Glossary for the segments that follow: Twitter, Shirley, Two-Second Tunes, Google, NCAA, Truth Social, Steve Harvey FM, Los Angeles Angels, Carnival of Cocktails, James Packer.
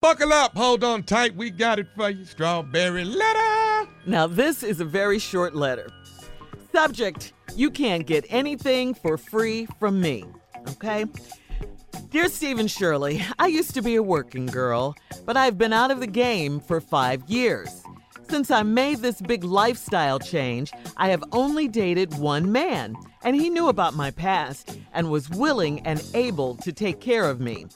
Buckle up. Hold on tight. We got it for you. Strawberry letter. Now, this is a very short letter. Subject, you can't get anything for free from me. Okay? Dear Steve and Shirley, I used to be a working girl, but I've been out of the game for 5 years. Since I made this big lifestyle change, I have only dated one man, and he knew about my past and was willing and able to take care of me.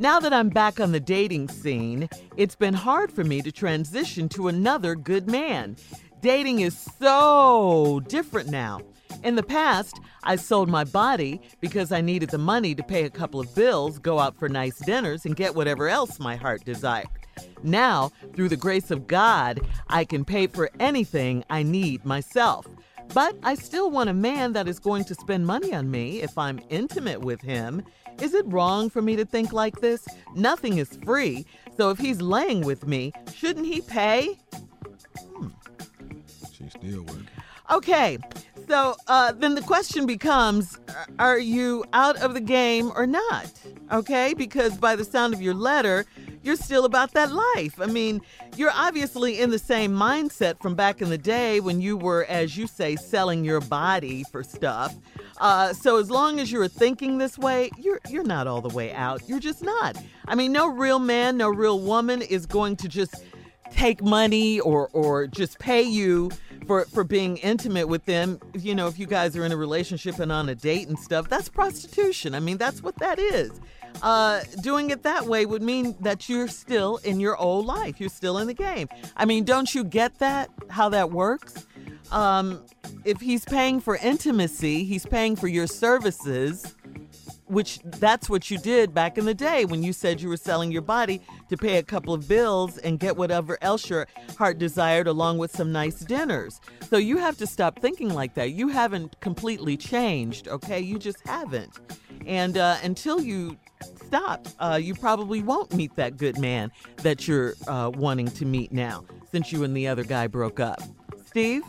Now that I'm back on the dating scene, it's been hard for me to transition to another good man. Dating is so different now. In the past, I sold my body because I needed the money to pay a couple of bills, go out for nice dinners, and get whatever else my heart desired. Now, through the grace of God, I can pay for anything I need myself. But I still want a man that is going to spend money on me if I'm intimate with him. Is it wrong for me to think like this? Nothing is free, so if he's laying with me, shouldn't he pay? She's still working. Okay, so then the question becomes, are you out of the game or not? Okay, because by the sound of your letter, you're still about that life. I mean, you're obviously in the same mindset from back in the day when you were, as you say, selling your body for stuff. So as long as you're thinking this way, you're not all the way out. You're just not. I mean, no real man, no real woman is going to just take money or just pay you for being intimate with them. You know, if you guys are in a relationship and on a date and stuff, that's prostitution. I mean, that's what that is. Doing it that way would mean that you're still in your old life. You're still in the game. I mean, don't you get that, how that works? If he's paying for intimacy, he's paying for your services, which that's what you did back in the day when you said you were selling your body to pay a couple of bills and get whatever else your heart desired along with some nice dinners. So you have to stop thinking like that. You haven't completely changed, okay? You just haven't. And until you stop, you probably won't meet that good man that you're wanting to meet now since you and the other guy broke up. Steve?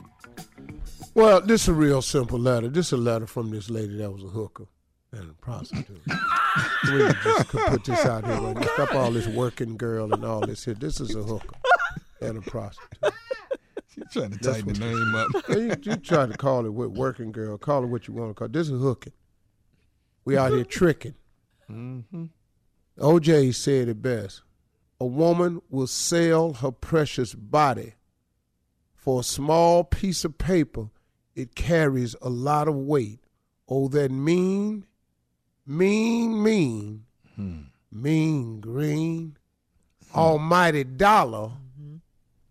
Well, this is a real simple letter. This is a letter from this lady that was a hooker and a prostitute. We just could put this out here right now. Stop all this working girl and all this here. This is a hooker and a prostitute. She's trying to tighten the name up. You try to call it with working girl. Call it what you want to call it. This is hooking. We out here tricking. Mm-hmm. OJ said it best. A woman will sell her precious body for a small piece of paper. It carries a lot of weight. Oh, that mean green, almighty dollar,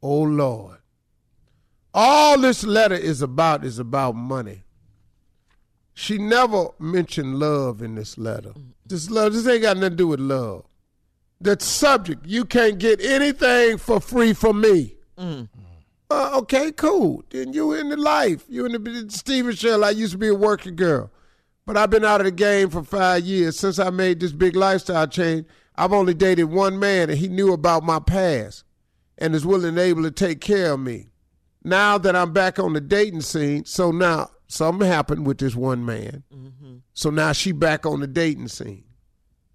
oh, Lord. All this letter is about money. She never mentioned love in this letter. This ain't got nothing to do with love. That subject, you can't get anything for free from me. Okay, cool. Then you in the life. You in the Stephen Shell. I used to be a working girl, but I've been out of the game for 5 years. Since I made this big lifestyle change, I've only dated one man, and he knew about my past and is willing and able to take care of me. Now that I'm back on the dating scene, so now something happened with this one man. Mm-hmm. So now she back on the dating scene.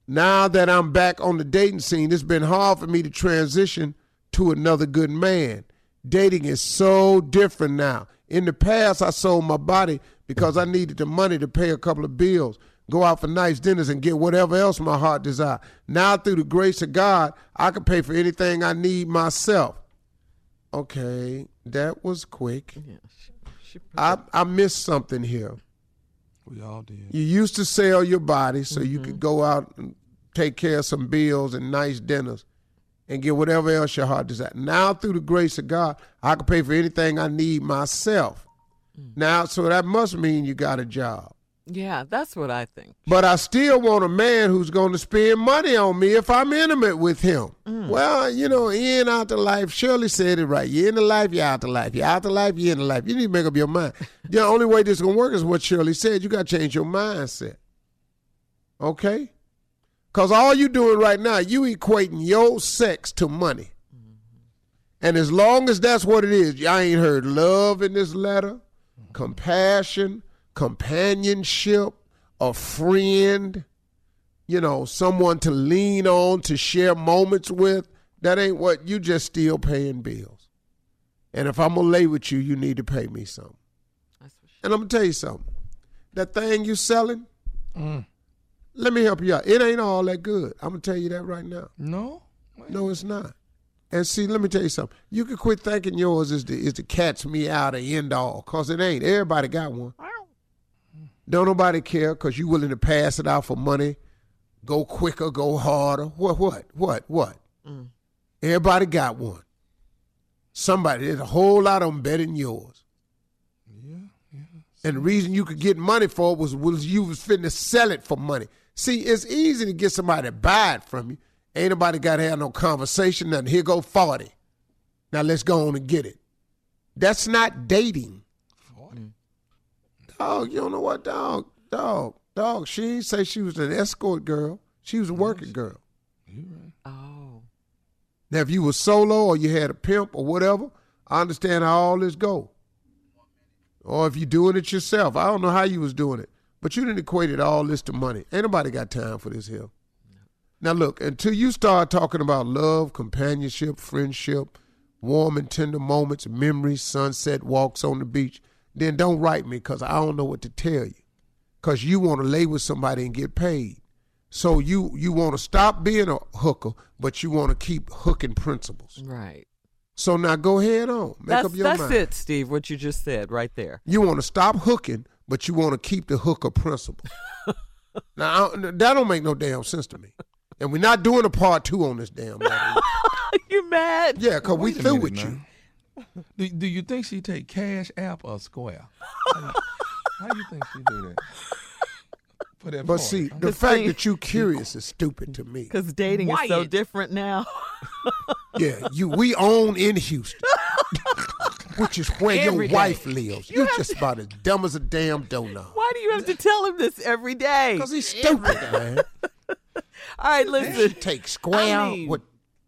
Now that I'm back on the dating scene, it's been hard for me to transition to another good man. Dating is so different now. In the past, I sold my body because I needed the money to pay a couple of bills, go out for nice dinners, and get whatever else my heart desired. Now, through the grace of God, I can pay for anything I need myself. Okay, that was quick. Yeah, I missed something here. We all did. You used to sell your body so you could go out and take care of some bills and nice dinners and get whatever else your heart desires. Now, through the grace of God, I can pay for anything I need myself. Now, so that must mean you got a job. Yeah, that's what I think. But I still want a man who's going to spend money on me if I'm intimate with him. Well, you know, in, out the life. Shirley said it right. You're in the life, you're out the life. You're out the life, you're in the life. You need to make up your mind. The only way this is going to work is what Shirley said. You got to change your mindset. Okay? Because all you doing right now, you equating your sex to money. And as long as that's what it is, y'all ain't heard love in this letter, compassion, companionship, a friend, you know, someone to lean on, to share moments with. That ain't what, you just still paying bills. And if I'm going to lay with you, you need to pay me something. That's for sure. And I'm going to tell you something. That thing you selling, let me help you out. It ain't all that good. I'm going to tell you that right now. No? Wait. No, it's not. And see, let me tell you something. You can quit thinking yours is the catch me out or end all, because it ain't. Everybody got one. Don't nobody care because you willing to pass it out for money, go quicker, go harder. What? Everybody got one. Somebody, there's a whole lot of them better than yours. Yeah. And the reason you could get money for it was you was fitting to sell it for money. See, it's easy to get somebody to buy it from you. Ain't nobody got to have no conversation, nothing. Here go 40. Now let's go on and get it. That's not dating. 40? Dog, you don't know what, dog. She ain't say she was an escort girl. She was a working girl. You right. Oh. Now, if you were solo or you had a pimp or whatever, I understand how all this go. Or if you're doing it yourself. I don't know how you was doing it, but you didn't equate all this to money. Ain't nobody got time for this here. No. Now, look, until you start talking about love, companionship, friendship, warm and tender moments, memories, sunset, walks on the beach, then don't write me because I don't know what to tell you. Because you want to lay with somebody and get paid. So you want to stop being a hooker, but you want to keep hooking principles. Right. So now go ahead on. Make up your mind. That's it, Steve, what you just said right there. You want to stop hooking, but you want to keep the hooker principle. Now, that don't make no damn sense to me. And we're not doing a part 2 on this damn matter. You mad? Yeah, because we through with now. You. Do you think she take Cash App or Square? How do you think she do that? But part. See, the fact that you curious is stupid to me. Because dating is so different now. Yeah, we own in Houston, which is where your wife lives. You're just about as dumb as a damn donut. Why do you have to tell him this every day? Because he's stupid, man. All right, listen. Take Square.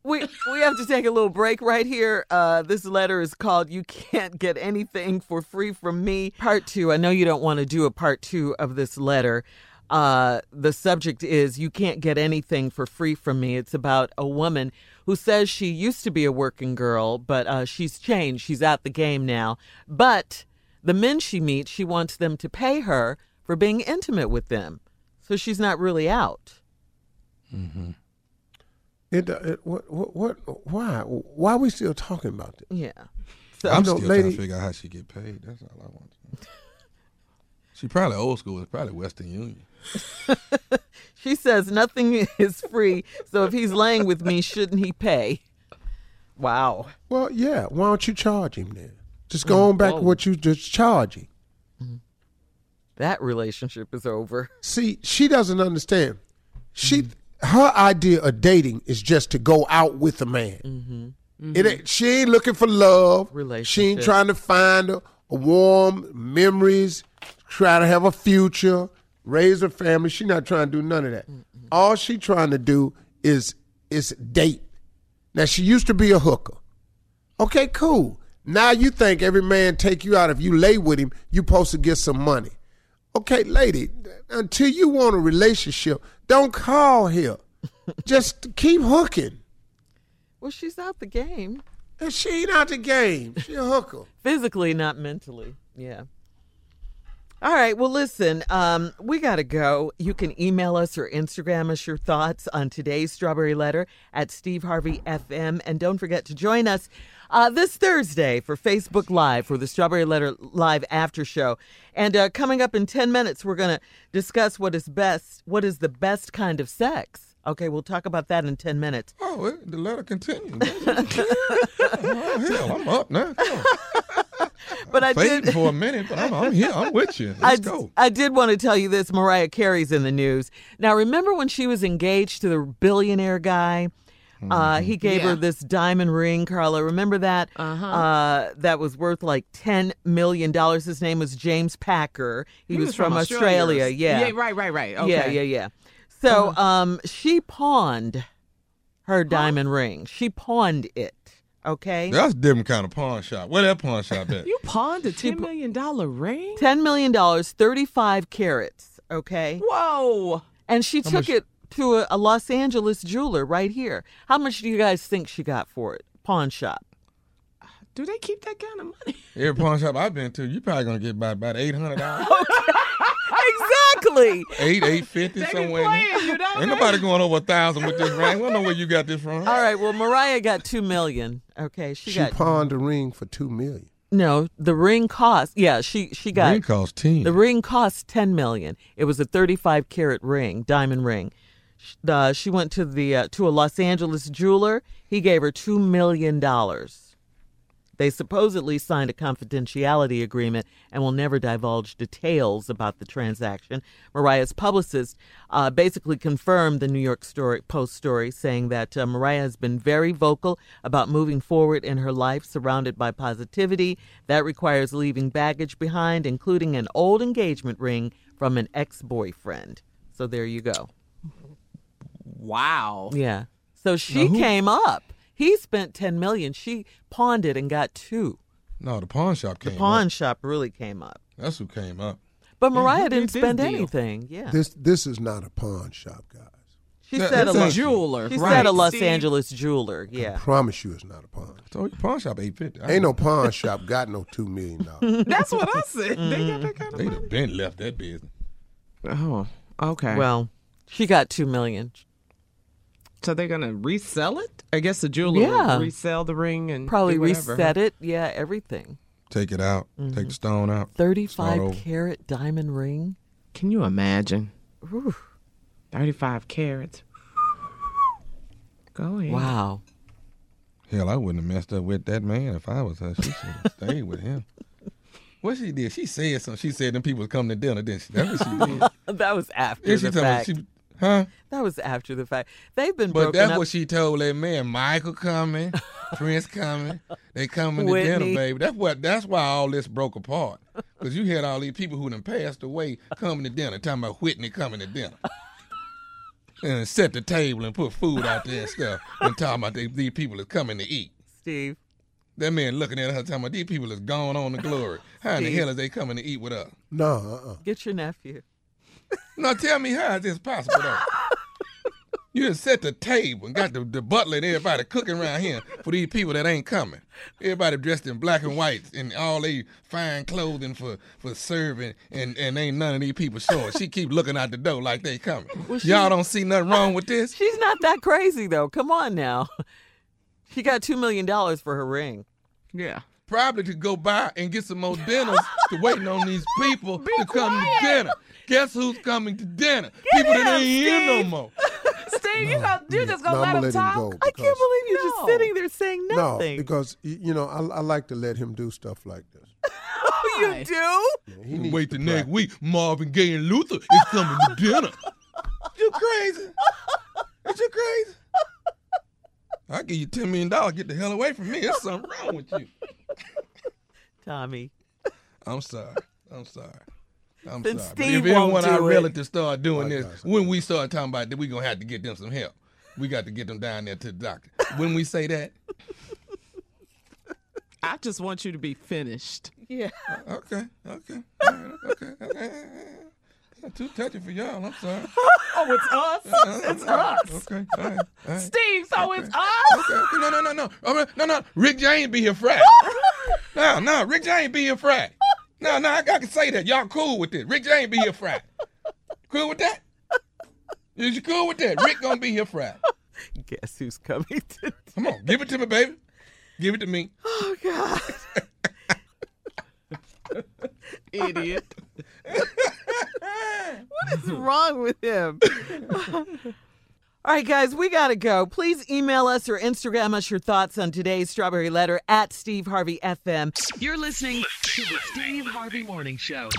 We have to take a little break right here. This letter is called You Can't Get Anything for Free From Me. Part 2. I know you don't want to do a part 2 of this letter. The subject is You Can't Get Anything for Free From Me. It's about a woman who says she used to be a working girl, but she's changed. She's out the game now. But the men she meets, she wants them to pay her for being intimate with them. So she's not really out. Mm-hmm. Why are we still talking about this? Yeah. So, I'm still trying to figure out how she get paid. That's all I want to know. She probably old school. It's probably Western Union. She says nothing is free, so if he's laying with me, shouldn't he pay? Wow. Well, yeah. Why don't you charge him then? Just go on back to what you just charge him. Mm-hmm. That relationship is over. See, she doesn't understand. Her idea of dating is just to go out with a man. Mm-hmm. Mm-hmm. She ain't looking for love. She ain't trying to find a warm memories, try to have a future, raise a family. She not trying to do none of that. Mm-hmm. All she trying to do is date. Now, she used to be a hooker. Okay, cool. Now you think every man take you out. If you lay with him, you supposed to get some money. Okay, lady, until you want a relationship, don't call here. Just keep hooking. Well, she's out the game. And she ain't out the game. She a hooker. Physically, not mentally. Yeah. All right. Well, listen, we got to go. You can email us or Instagram us your thoughts on today's Strawberry Letter at Steve Harvey FM. And don't forget to join us this Thursday for Facebook Live for the Strawberry Letter Live After Show. And coming up in 10 minutes, we're going to discuss what is the best kind of sex. Okay, we'll talk about that in 10 minutes. Oh, the letter continues. Oh, hell, I'm up now. But I did for a minute, but I'm here. I'm with you. Let's go. I did want to tell you this. Mariah Carey's in the news. Now, remember when she was engaged to the billionaire guy? Mm-hmm. He gave her this diamond ring, Carla. Remember that? Uh-huh. That was worth like $10 million. His name was James Packer. He was from Australia. Yeah. Right. Okay. Yeah. So she pawned her diamond ring. She pawned it, okay? That's a different kind of pawn shop. Where that pawn shop at? You pawned a $10 million ring? $10 million, 35 carats, okay? Whoa! And she took it to a Los Angeles jeweler right here. How much do you guys think she got for it? Pawn shop. Do they keep that kind of money? Every pawn shop I've been to, you're probably going to get by about $800. Exactly. $850 somewhere. Ain't nobody going over 1,000 with this ring. We don't know where you got this from. All right. Well, Mariah got $2 million. Okay, she pawned a ring for $2 million. No, the ring cost. Yeah, she got. The ring cost 10. The ring cost $10 million. It was a 35-carat ring, diamond ring. She went to the to a Los Angeles jeweler. He gave her $2 million. They supposedly signed a confidentiality agreement and will never divulge details about the transaction. Mariah's publicist basically confirmed the New York Post story, saying that Mariah has been very vocal about moving forward in her life, surrounded by positivity. That requires leaving baggage behind, including an old engagement ring from an ex-boyfriend. So there you go. Wow. Yeah. So she came up. He spent $10 million. She pawned it and got $2 million. No, the pawn shop came up. The pawn shop really came up. That's who came up. But Mariah didn't spend anything. Yeah. This is not a pawn shop, guys. She said a jeweler. She said a Los Angeles jeweler. Yeah. I promise you, it's not a pawn. I told you, pawn shop $850. Ain't no pawn shop got no $2 million. That's what I said. They got that kind of money. They'd have been left that business. Oh, okay. Well, she got $2 million. So they're going to resell it? I guess the jeweler will resell the ring and probably reset it. Yeah, everything. Take it out. Mm-hmm. Take the stone out. 35-carat diamond ring. Can you imagine? Ooh. 35 carats. Go ahead. Wow. Hell, I wouldn't have messed up with that man if I was her. She should have stayed with him. What she did, she said something. She said them people was coming to dinner, didn't she? That's what she did. That was after the fact. Huh? That was after the fact. They've been broken up. But that's what she told that man. Michael coming, Prince coming. They coming to dinner, baby. That's why all this broke apart. Because you had all these people who done passed away coming to dinner. Talking about Whitney coming to dinner. And set the table and put food out there and stuff. And talking about these people is coming to eat. Steve. That man looking at her talking about these people is gone on to glory. How in the hell is they coming to eat with us? No, Get your nephew. Now tell me how is this possible though? You done set the table and got the butler and everybody cooking around here for these people that ain't coming. Everybody dressed in black and white and all they fine clothing for serving and ain't none of these people showing. She keep looking out the door like they coming. Well, y'all don't see nothing wrong with this? She's not that crazy though. Come on now. She got $2 million for her ring. Yeah. Probably to go by and get some more dinners to waiting on these people to come to dinner. Guess who's coming to dinner? People that ain't here no more. Steve, you're just going to let him talk? I can't believe you're just sitting there saying nothing. No, because, I like to let him do stuff like this. Oh, you do? Yeah, he wait the next week. Marvin Gaye and Luther is coming to dinner. You crazy? Is you crazy? I'll give you $10 million. Get the hell away from me. There's something wrong with you. Tommy. I'm sorry. Steve, if anyone our relatives start doing this, when we start talking about that, we're going to have to get them some help. We got to get them down there to the doctor. When we say that. I just want you to be finished. Yeah. Okay. All right, okay. Too touchy for y'all. I'm sorry. Oh, it's us? It's us. Okay. All right. Steve, so okay. It's us? Okay. No. No. Rick James be here Friday. No. Rick James be here Friday. No, I can say that. Y'all cool with this. Rick James be here Friday. Cool with that? Is you cool with that? Rick gonna be here Friday. Guess who's coming today? Come on, give it to me, baby. Give it to me. Oh, God. Idiot. What is wrong with him? All right, guys, we got to go. Please email us or Instagram us your thoughts on today's Strawberry Letter at Steve Harvey FM. You're listening to the Steve Harvey Morning Show.